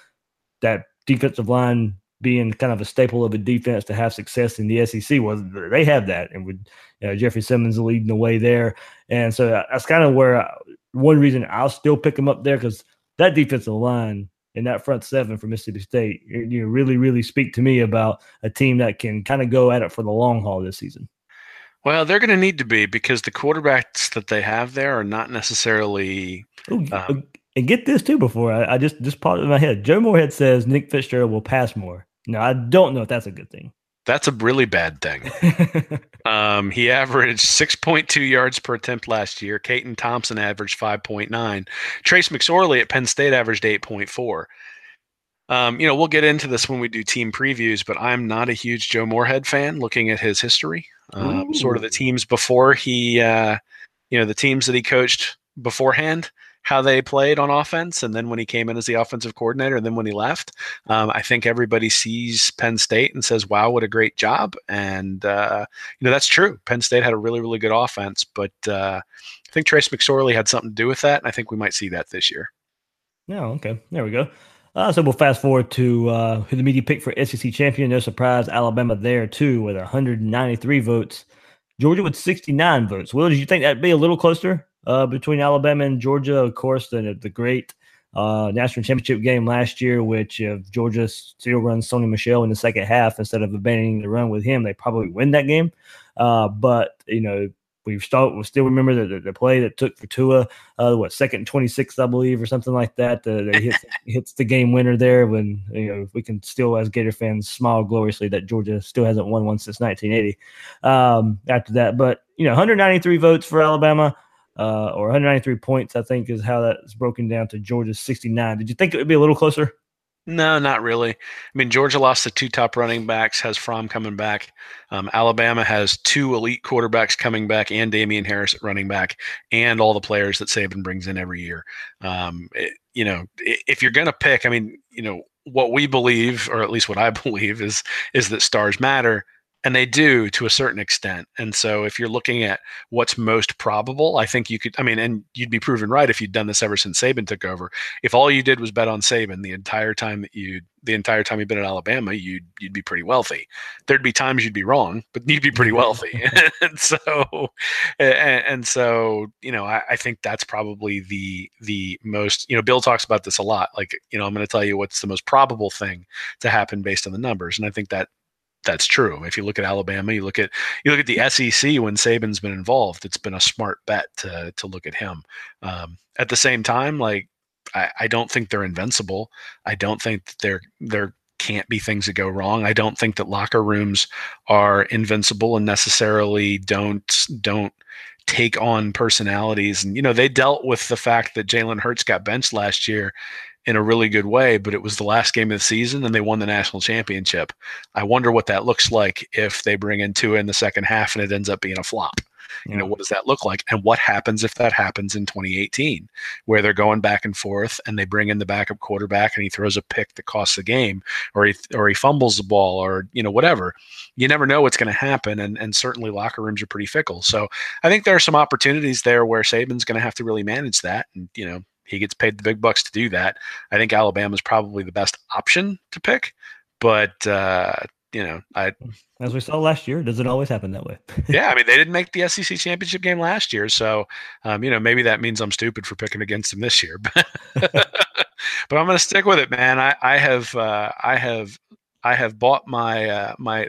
that defensive line being kind of a staple of a defense to have success in the S E C. Well, they have that, and with you know, Jeffrey Simmons leading the way there. And so that's kind of where I, one reason I'll still pick them up there, because that defensive line and that front seven for Mississippi State, you know, really, really speak to me about a team that can kind of go at it for the long haul this season. Well, they're going to need to be, because the quarterbacks that they have there are not necessarily Ooh, um, and get this too, before I, I just, just popped in my head. Joe Moorhead says Nick Fitzgerald will pass more. No, I don't know if that's a good thing. That's a really bad thing. um, he averaged six point two yards per attempt last year. Keaton Thompson averaged five point nine. Trace McSorley at Penn State averaged eight point four. Um, you know, we'll get into this when we do team previews, but I'm not a huge Joe Moorhead fan looking at his history. Um, sort of the teams before he, uh, you know, the teams that he coached beforehand, how they played on offense, and then when he came in as the offensive coordinator, and then when he left. Um, I think everybody sees Penn State and says, wow, what a great job. And, uh, you know, that's true. Penn State had a really, really good offense, but uh, I think Trace McSorley had something to do with that, and I think we might see that this year. No, okay. There we go. Uh, so we'll fast forward to uh, who the media picked for S E C champion. No surprise, Alabama there, too, with one hundred ninety-three votes. Georgia with sixty-nine votes. Will, did you think that'd be a little closer? Uh, between Alabama and Georgia, of course, the, the great uh, national championship game last year, which if Georgia still runs Sonny Michel in the second half instead of abandoning the run with him, they probably win that game. Uh, but, you know, we still, we still remember the, the, the play that took for Tua, uh, what, second twenty-six, I believe, or something like that. Uh, that hits, hits the game winner there when, you know, we can still, as Gator fans, smile gloriously that Georgia still hasn't won one since nineteen eighty um, after that. But, you know, one hundred ninety-three votes for Alabama, uh, or one hundred ninety-three points, I think, is how that's broken down to Georgia's sixty-nine. Did you think it would be a little closer? No, not really. I mean, Georgia lost the two top running backs, has Fromm coming back. Um, Alabama has two elite quarterbacks coming back and Damian Harris at running back and all the players that Saban brings in every year. Um, it, you know, if you're going to pick, I mean, you know, what we believe, or at least what I believe, is is that stars matter. And they do to a certain extent. And so if you're looking at what's most probable, I think you could, I mean, and you'd be proven right if you'd done this ever since Saban took over. If all you did was bet on Saban the entire time that you, the entire time you've been at Alabama, you'd, you'd be pretty wealthy. There'd be times you'd be wrong, but you'd be pretty wealthy. and so, and, and so, you know, I, I think that's probably the, the most, you know, Bill talks about this a lot. Like, you know, I'm going to tell you what's the most probable thing to happen based on the numbers. And I think that, that's true. If you look at Alabama, you look at you look at the S E C when Saban's been involved, it's been a smart bet to to look at him. Um, at the same time, like I, I don't think they're invincible. I don't think that there there can't be things that go wrong. I don't think that locker rooms are invincible and necessarily don't don't take on personalities. And you know, they dealt with the fact that Jalen Hurts got benched last year in a really good way, but it was the last game of the season and they won the national championship. I wonder what that looks like if they bring in Tua in the second half and it ends up being a flop. You yeah. know, what does that look like? And what happens if that happens in twenty eighteen, where they're going back and forth and they bring in the backup quarterback and he throws a pick that costs the game, or he, or he fumbles the ball, or, you know, whatever. You never know what's going to happen. And, and certainly locker rooms are pretty fickle. So I think there are some opportunities there where Saban's going to have to really manage that. And, you know, he gets paid the big bucks to do that. I think Alabama is probably the best option to pick, but uh, you know, I as we saw last year, doesn't always happen that way. yeah, I mean, they didn't make the S E C championship game last year, so um, you know, maybe that means I'm stupid for picking against them this year. But, but I'm going to stick with it, man. I, I have, uh, I have, I have bought my uh, my.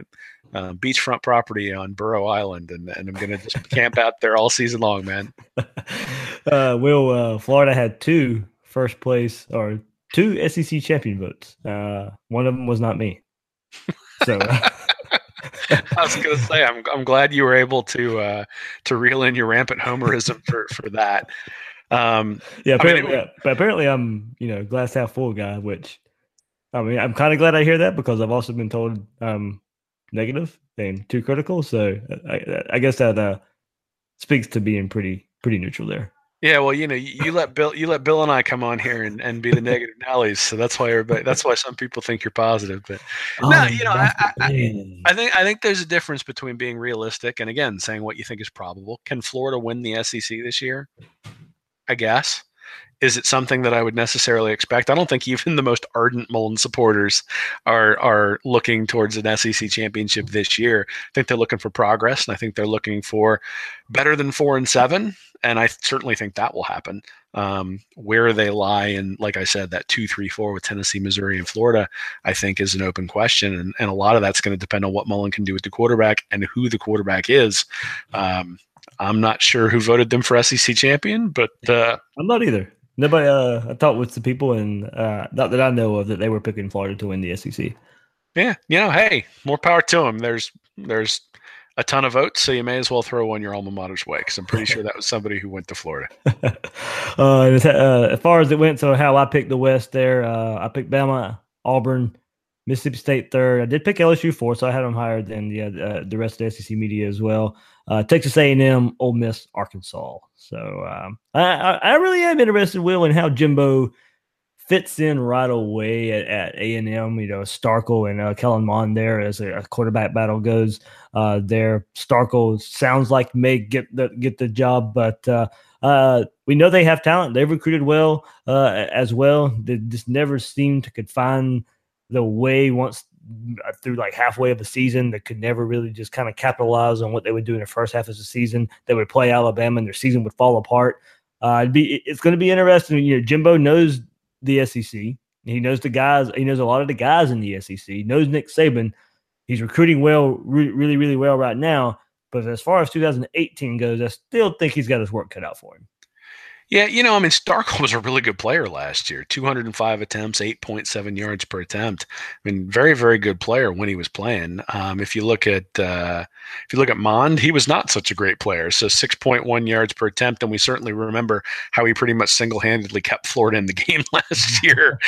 Uh, beachfront property on Burrow Island, and, and I'm going to just camp out there all season long, man. uh, Will, uh, Florida had two first place or two S E C champion votes. Uh, one of them was not me. So uh, I was going to say, I'm I'm glad you were able to uh, to reel in your rampant homerism for for that. Um, yeah, apparently, I mean, it, yeah, but apparently I'm you know glass half full guy, which I mean I'm kind of glad I hear that because I've also been told. Um, negative and too critical. So I, I guess that uh, speaks to being pretty, pretty neutral there. Yeah. Well, you know, you, you let Bill, you let Bill and I come on here and, and be the negative Nellies. So that's why everybody, that's why some people think you're positive, but oh, no, you know, I, I, I think, I think there's a difference between being realistic and again, saying what you think is probable. Can Florida win the S E C this year? I guess. Is it something that I would necessarily expect? I don't think even the most ardent Mullen supporters are are looking towards an S E C championship this year. I think they're looking for progress, and I think they're looking for better than four and seven. And I certainly think that will happen. Um, where they lie, and like I said, that two, three, four with Tennessee, Missouri, and Florida, I think is an open question. And, and a lot of that's going to depend on what Mullen can do with the quarterback and who the quarterback is. Um, I'm not sure who voted them for S E C champion, but uh, I'm not either. Nobody, uh, I talked with the people, and uh, not that I know of, that they were picking Florida to win the S E C. Yeah, you know, hey, more power to them. There's, there's a ton of votes, so you may as well throw one your alma mater's way, because I'm pretty sure that was somebody who went to Florida. uh, and uh, as far as it went, so how I picked the West there, uh, I picked Bama, Auburn, Mississippi State third. I did pick L S U fourth, so I had them higher than the uh, the rest of the S E C media as well. Uh, Texas A and M, Ole Miss, Arkansas. So um, I, I really am interested, Will, in how Jimbo fits in right away at, at A and M. You know, Starkle and uh, Kellen Mond there as a, a quarterback battle goes. Uh, there, Starkle sounds like may get the get the job, but uh, uh, we know they have talent. They've recruited well uh, as well. They just never seem to confine the way once through like halfway of the season that could never really just kind of capitalize on what they would do in the first half of the season. They would play Alabama and their season would fall apart. Uh, it'd be, it's going to be interesting. You know, Jimbo knows the S E C. He knows the guys. He knows a lot of the guys in the S E C. He knows Nick Saban. He's recruiting well, re- really, really well right now. But as far as two thousand eighteen goes, I still think he's got his work cut out for him. Yeah, you know, I mean, Starkle was a really good player last year. two hundred five attempts, eight point seven yards per attempt. I mean, very, very good player when he was playing. Um, if you look at uh, if you look at Mond, he was not such a great player. So six point one yards per attempt, and we certainly remember how he pretty much single-handedly kept Florida in the game last year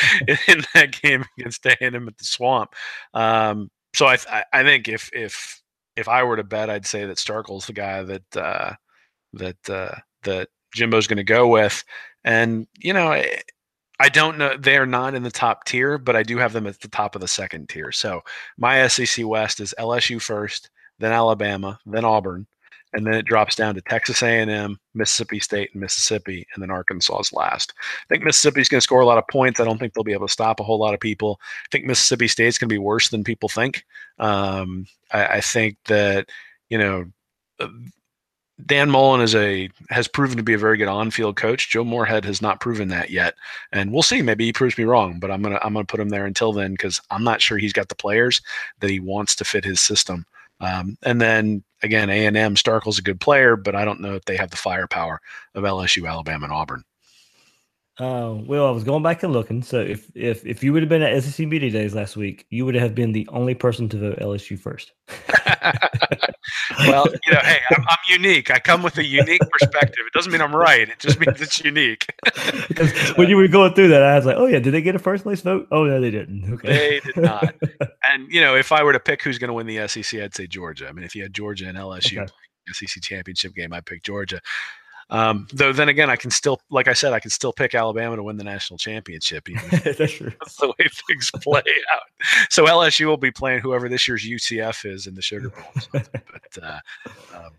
in that game against A and M at the Swamp. Um, so I, th- I think if if if I were to bet, I'd say that Starkle's the guy that uh, that uh, that. Jimbo's going to go with. And, you know, I, I don't know. They are not in the top tier, but I do have them at the top of the second tier. So my S E C West is L S U first, then Alabama, then Auburn, and then it drops down to Texas A and M, Mississippi State, and Mississippi, and then Arkansas is last. I think Mississippi's going to score a lot of points. I don't think they'll be able to stop a whole lot of people. I think Mississippi State's going to be worse than people think. Um, I, I think that, you know, uh, Dan Mullen is a has proven to be a very good on-field coach. Joe Moorhead has not proven that yet, and we'll see. Maybe he proves me wrong, but I'm gonna I'm gonna put him there until then because I'm not sure he's got the players that he wants to fit his system. Um, and then again, A and M, Starkle's a good player, but I don't know if they have the firepower of L S U, Alabama, and Auburn. Uh, well, I was going back and looking. So if if if you would have been at S E C Media Days last week, you would have been the only person to vote L S U first. Well, you know, hey, I'm, I'm unique. I come with a unique perspective. It doesn't mean I'm right. It just means it's unique. Because when you were going through that, I was like, oh, yeah, did they get a first place vote? Oh, no, they didn't. Okay. They did not. And, you know, if I were to pick who's going to win the S E C, I'd say Georgia. I mean, if you had Georgia and L S U okay. S E C championship game, I'd pick Georgia. Um, though then again, I can still, like I said, I can still pick Alabama to win the national championship. Even that's true. That's the way things play out. So L S U will be playing whoever this year's U C F is in the Sugar Bowl. But uh, um,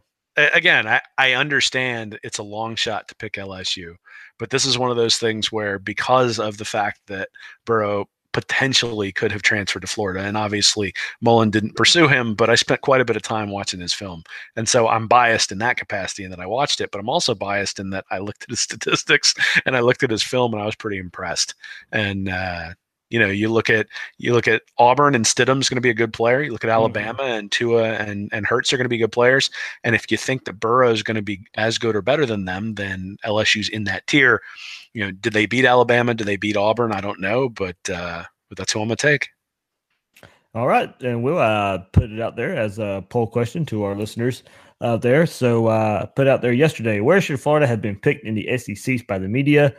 again, I, I understand it's a long shot to pick L S U, but this is one of those things where because of the fact that Burrow potentially could have transferred to Florida. And obviously Mullen didn't pursue him, but I spent quite a bit of time watching his film. And so I'm biased in that capacity in that I watched it, but I'm also biased in that I looked at his statistics and I looked at his film and I was pretty impressed. And, uh, you know, you look at, you look at Auburn and Stidham's going to be a good player. You look at Alabama mm-hmm. and Tua and, and Hurts are going to be good players. And if you think that Burrow is going to be as good or better than them, then L S U's in that tier. You know, did they beat Alabama? Did they beat Auburn? I don't know, but, uh, but that's who I'm going to take. All right. And we'll uh, put it out there as a poll question to our listeners out there. So uh put out there yesterday, where should Florida have been picked in the S E C by the media?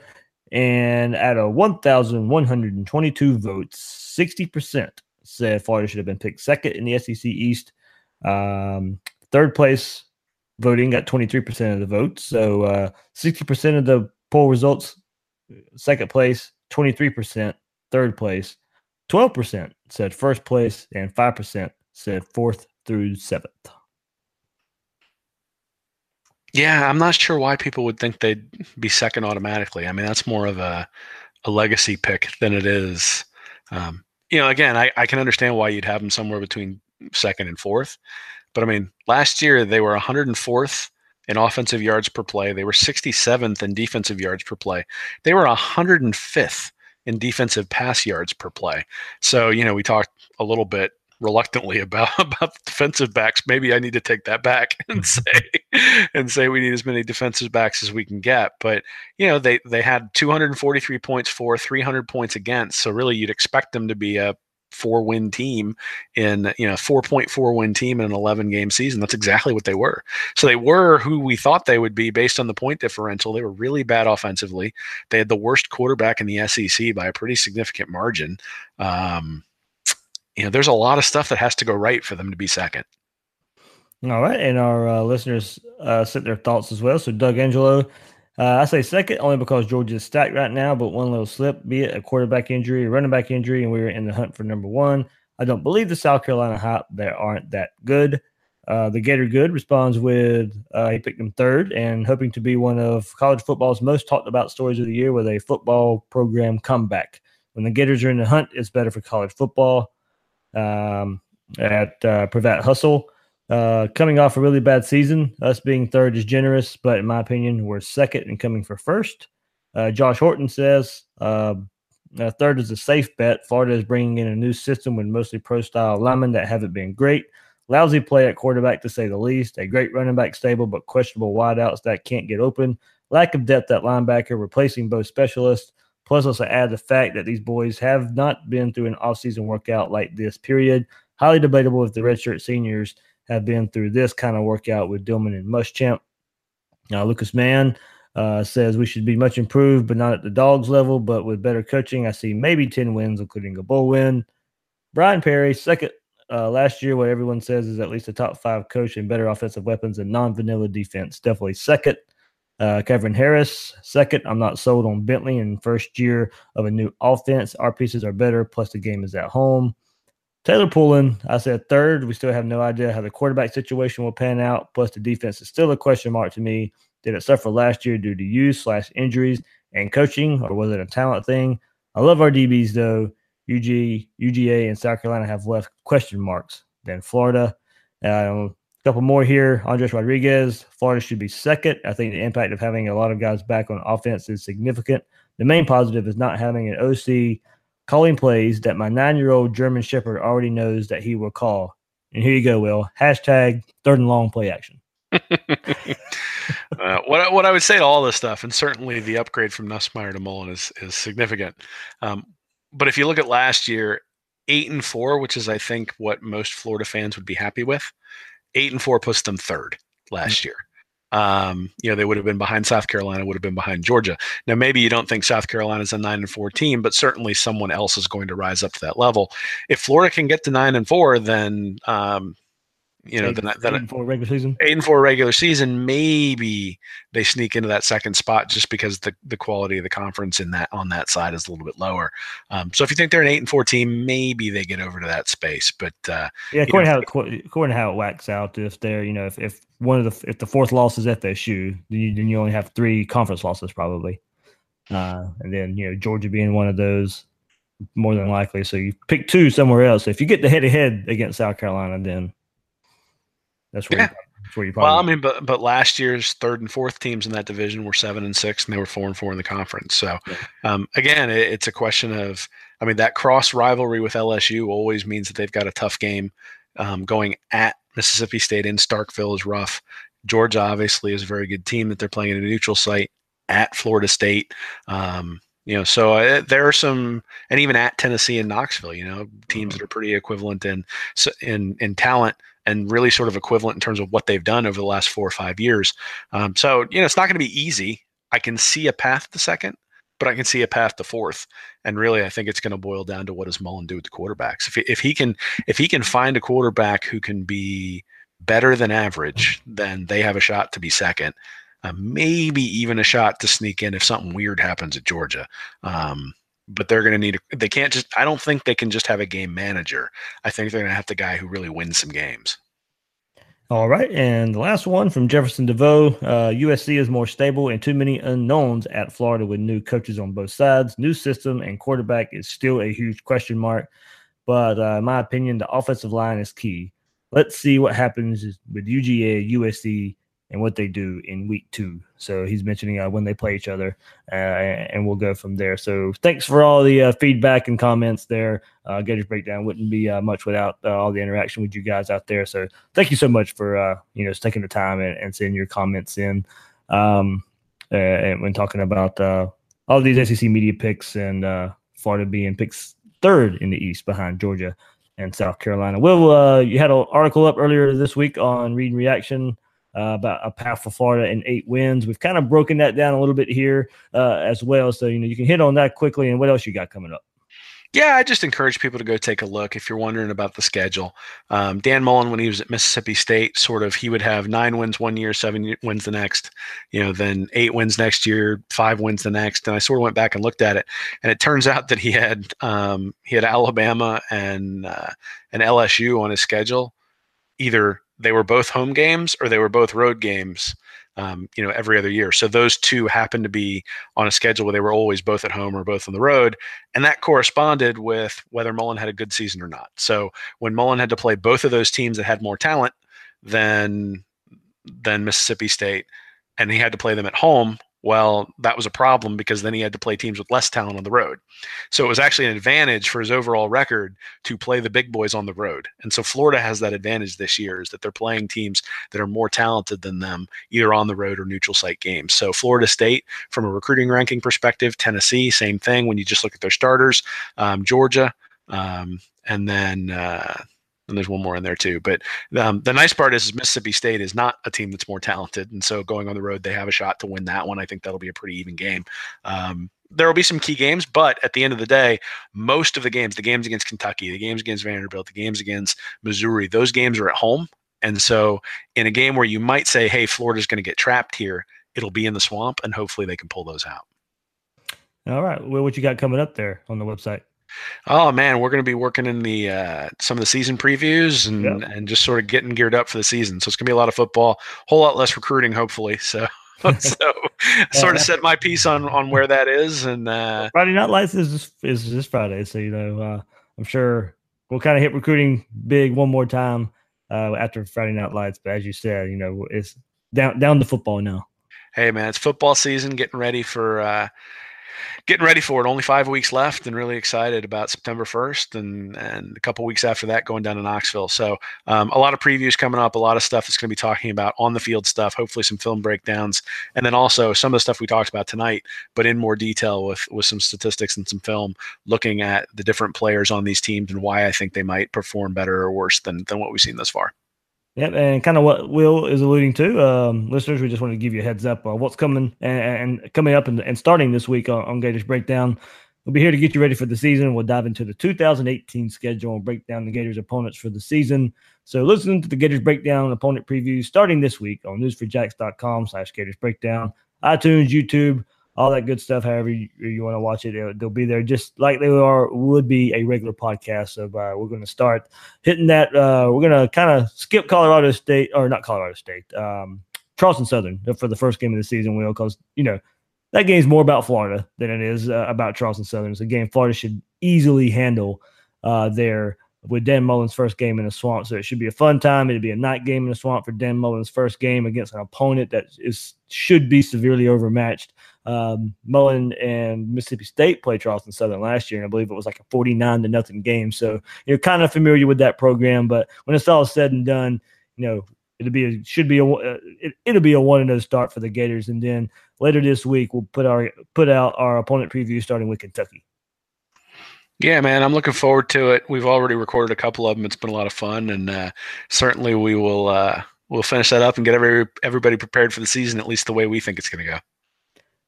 And out of one thousand one hundred twenty-two votes, sixty percent said Florida should have been picked second in the S E C East. Um, third place voting got twenty-three percent of the votes. So uh, sixty percent of the poll results, second place, twenty-three percent, third place, twelve percent said first place, and five percent said fourth through seventh. Yeah, I'm not sure why people would think they'd be second automatically. I mean, that's more of a, a legacy pick than it is. Um, you know, again, I, I can understand why you'd have them somewhere between second and fourth. But, I mean, last year they were one hundred fourth in offensive yards per play. They were sixty-seventh in defensive yards per play. They were one hundred fifth in defensive pass yards per play. So, you know, we talked a little bit reluctantly about, about defensive backs. Maybe I need to take that back and say and say we need as many defensive backs as we can get. But, you know, they, they had two hundred forty-three points for, three hundred points against. So really you'd expect them to be a four-win team in, you know, four point four win team in an eleven-game season. That's exactly what they were. So they were who we thought they would be based on the point differential. They were really bad offensively. They had the worst quarterback in the S E C by a pretty significant margin. Um, You know, there's a lot of stuff that has to go right for them to be second. All right. And our uh, listeners uh, sent their thoughts as well. So Doug Angelo, uh, I say second only because Georgia is stacked right now, but one little slip, be it a quarterback injury, a running back injury, and we were in the hunt for number one. I don't believe the South Carolina hype. They aren't that good. Uh, the Gator Good responds with uh, he picked them third and hoping to be one of college football's most talked about stories of the year with a football program comeback. When the Gators are in the hunt, it's better for college football. Um, at uh, Pravat Hustle, uh, coming off a really bad season, us being third is generous, but in my opinion, we're second and coming for first. Uh, Josh Horton says, uh, uh, third is a safe bet. Florida is bringing in a new system with mostly pro style linemen that haven't been great. Lousy play at quarterback, to say the least. A great running back stable, but questionable wideouts that can't get open. Lack of depth at linebacker, replacing both specialists. Plus, let's add the fact that these boys have not been through an offseason workout like this, period. Highly debatable if the redshirt seniors have been through this kind of workout with Dillman and Muschamp. Now, Lucas Mann uh, says we should be much improved, but not at the dogs level. But with better coaching, I see maybe ten wins, including a bowl win. Brian Perry, second uh, last year, what everyone says is at least a top five coach and better offensive weapons and non-vanilla defense. Definitely second. Uh, Kevin Harris, second. I'm not sold on Bentley in first year of a new offense. Our pieces are better, plus the game is at home. Taylor Poulin, I said third. We still have no idea how the quarterback situation will pan out, plus the defense is still a question mark to me. Did it suffer last year due to youth slash injuries and coaching, or was it a talent thing? I love our D Bs, though. U G, U G A, and South Carolina have left question marks. Then Florida. Um, a couple more here. Andres Rodriguez, Florida should be second. I think the impact of having a lot of guys back on offense is significant. The main positive is not having an O C calling plays that my nine-year-old German Shepherd already knows that he will call. And here you go, Will. Hashtag third and long play action. uh, what, I, what I would say to all this stuff, and certainly the upgrade from Nussmeier to Mullen is, is significant. Um, but if you look at last year, eight and four, which is, I think, what most Florida fans would be happy with, eight and four puts them third last mm-hmm. year. Um, you know, they would have been behind South Carolina, would have been behind Georgia. Now, maybe you don't think South Carolina is a nine and four team, but certainly someone else is going to rise up to that level. If Florida can get to nine and four, then, um, you know, eight, then, then eight and four regular season, eight and four regular season, maybe they sneak into that second spot just because the, the quality of the conference in that, on that side is a little bit lower. Um, so if you think they're an eight and four team, maybe they get over to that space, but, uh, yeah, according to how, it, according to how it whacks out, if they're, you know, if, if, one of the if the fourth loss is at F S U, then you, then you only have three conference losses probably, uh, and then you know Georgia being one of those more than likely. So you pick two somewhere else. So if you get the head to head against South Carolina, then that's where yeah. you, that's where you probably. Well, I mean, but but last year's third and fourth teams in that division were seven and six, and they were four and four in the conference. So yeah. um, again, it, it's a question of I mean that cross rivalry with L S U always means that they've got a tough game um, going at Mississippi State in Starkville is rough. Georgia obviously is a very good team that they're playing in a neutral site at Florida State. Um, you know, so uh, there are some, and even at Tennessee and Knoxville, you know, teams that are pretty equivalent in in in talent and really sort of equivalent in terms of what they've done over the last four or five years. Um, so you know, it's not going to be easy. I can see a path to second, but I can see a path to fourth. And really, I think it's going to boil down to what does Mullen do with the quarterbacks? If he, if he can, if he can find a quarterback who can be better than average, then they have a shot to be second, uh, maybe even a shot to sneak in if something weird happens at Georgia. Um, but they're going to need, a, they can't just, I don't think they can just have a game manager. I think they're going to have the guy who really wins some games. All right, and the last one from Jefferson DeVoe. Uh, U S C is more stable and too many unknowns at Florida with new coaches on both sides. New system and quarterback is still a huge question mark, but uh, in my opinion, the offensive line is key. Let's see what happens with U G A, U S C, and what they do in week two. So he's mentioning uh, when they play each other, uh, and we'll go from there. So thanks for all the uh, feedback and comments there. Uh, Gators Breakdown wouldn't be uh, much without uh, all the interaction with you guys out there. So thank you so much for uh, you know taking the time and, and sending your comments in um, uh, and when talking about uh, all these S E C media picks and uh, Florida being picks third in the East behind Georgia and South Carolina. Will, uh, you had an article up earlier this week on Read and Reaction Uh, about a path for Florida and eight wins. We've kind of broken that down a little bit here uh, as well. So, you know, you can hit on that quickly. And what else you got coming up? Yeah, I just encourage people to go take a look if you're wondering about the schedule. Um, Dan Mullen, when he was at Mississippi State, sort of he would have nine wins one year, seven wins the next, you know, then eight wins next year, five wins the next. And I sort of went back and looked at it, and it turns out that he had um, he had Alabama and uh, and L S U on his schedule, either. They were both home games or they were both road games, um, you know, every other year. So those two happened to be on a schedule where they were always both at home or both on the road. And that corresponded with whether Mullen had a good season or not. So when Mullen had to play both of those teams that had more talent than, than Mississippi State, and he had to play them at home Well, that was a problem because then he had to play teams with less talent on the road. So it was actually an advantage for his overall record to play the big boys on the road. And so Florida has that advantage this year, is that they're playing teams that are more talented than them, either on the road or neutral site games. So Florida State, from a recruiting ranking perspective, Tennessee, same thing when you just look at their starters, um, Georgia, um, and then uh, – and there's one more in there too. But um, the nice part is, is Mississippi State is not a team that's more talented. And so going on the road, they have a shot to win that one. I think that'll be a pretty even game. Um, there will be some key games, but at the end of the day, most of the games, the games against Kentucky, the games against Vanderbilt, the games against Missouri, those games are at home. And so in a game where you might say, hey, Florida's going to get trapped here, it'll be in the swamp, and hopefully they can pull those out. All right. Well, what you got coming up there on the website? Oh man, we're going to be working in the uh, some of the season previews and, yeah. and just sort of getting geared up for the season. So it's going to be a lot of football, a whole lot less recruiting, hopefully. So, so yeah. sort of set my piece on on where that is. And uh, Friday Night Lights is this, is this Friday, so you know uh, I'm sure we'll kind of hit recruiting big one more time uh, after Friday Night Lights. But as you said, you know it's down down to football now. Hey man, it's football season. Getting ready for. Uh, Getting ready for it. Only five weeks left, and really excited about September first, and and a couple weeks after that, going down to Knoxville. So um, a lot of previews coming up, a lot of stuff that's going to be talking about on the field stuff. Hopefully some film breakdowns, and then also some of the stuff we talked about tonight, but in more detail with with some statistics and some film, looking at the different players on these teams and why I think they might perform better or worse than than what we've seen thus far. Yep, and kind of what Will is alluding to, um, listeners, we just wanted to give you a heads up on what's coming and, and coming up and, and starting this week on, on Gators Breakdown. We'll be here to get you ready for the season. We'll dive into the two thousand eighteen schedule and break down the Gators' opponents for the season. So listen to the Gators Breakdown opponent preview starting this week on newsforjacks.com slash Gators Breakdown, iTunes, YouTube, all that good stuff. However you, you want to watch it, it, they'll be there just like they are would be a regular podcast. So uh, we're going to start hitting that. Uh, we're going to kind of skip Colorado State, or not Colorado State, um, Charleston Southern for the first game of the season, Will, because, you know, that game's more about Florida than it is uh, about Charleston Southern. It's a game Florida should easily handle uh, there with Dan Mullen's first game in the swamp. So it should be a fun time. It'll be a night game in the swamp for Dan Mullen's first game against an opponent that is should be severely overmatched. Um, Mullen and Mississippi State played Charleston Southern last year, and I believe it was like a forty-nine to nothing game. So you're kind of familiar with that program, but when it's all said and done, you know, it'll be a, should be a uh, it, it'll be a one and oh start for the Gators. And then later this week, we'll put our put out our opponent preview starting with Kentucky. Yeah, man, I'm looking forward to it. We've already recorded a couple of them. It's been a lot of fun, and uh, certainly we will uh, we'll finish that up and get every everybody prepared for the season, at least the way we think it's going to go.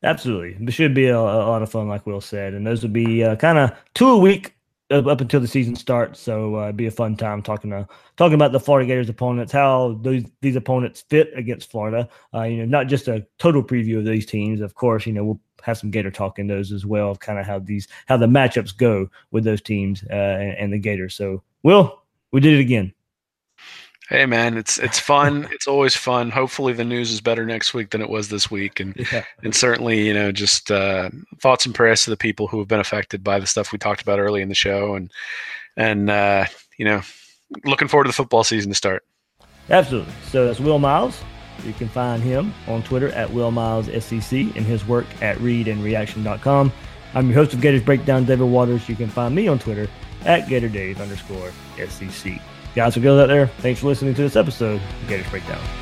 Absolutely. It should be a, a lot of fun, like Will said. And those would be uh, kind of two a week up until the season starts. So uh, it'd be a fun time talking to, talking about the Florida Gators opponents, how those, these opponents fit against Florida. Uh, you know, not just a total preview of these teams. Of course, you know, we'll have some Gator talk in those as well, of kind of how these how the matchups go with those teams uh, and, and the Gators. So, Will, we did it again. Hey man, it's it's fun. It's always fun. Hopefully the news is better next week than it was this week, and yeah. and certainly you know just uh, thoughts and prayers to the people who have been affected by the stuff we talked about early in the show, and and uh, you know looking forward to the football season to start. Absolutely. So that's Will Miles. You can find him on Twitter at Will Miles S E C and his work at Read And Reaction dot com. I'm your host of Gators Breakdown, David Waters. You can find me on Twitter at GatorDave underscore S E C. Guys, so girls out there, thanks for listening to this episode of Gators Breakdown.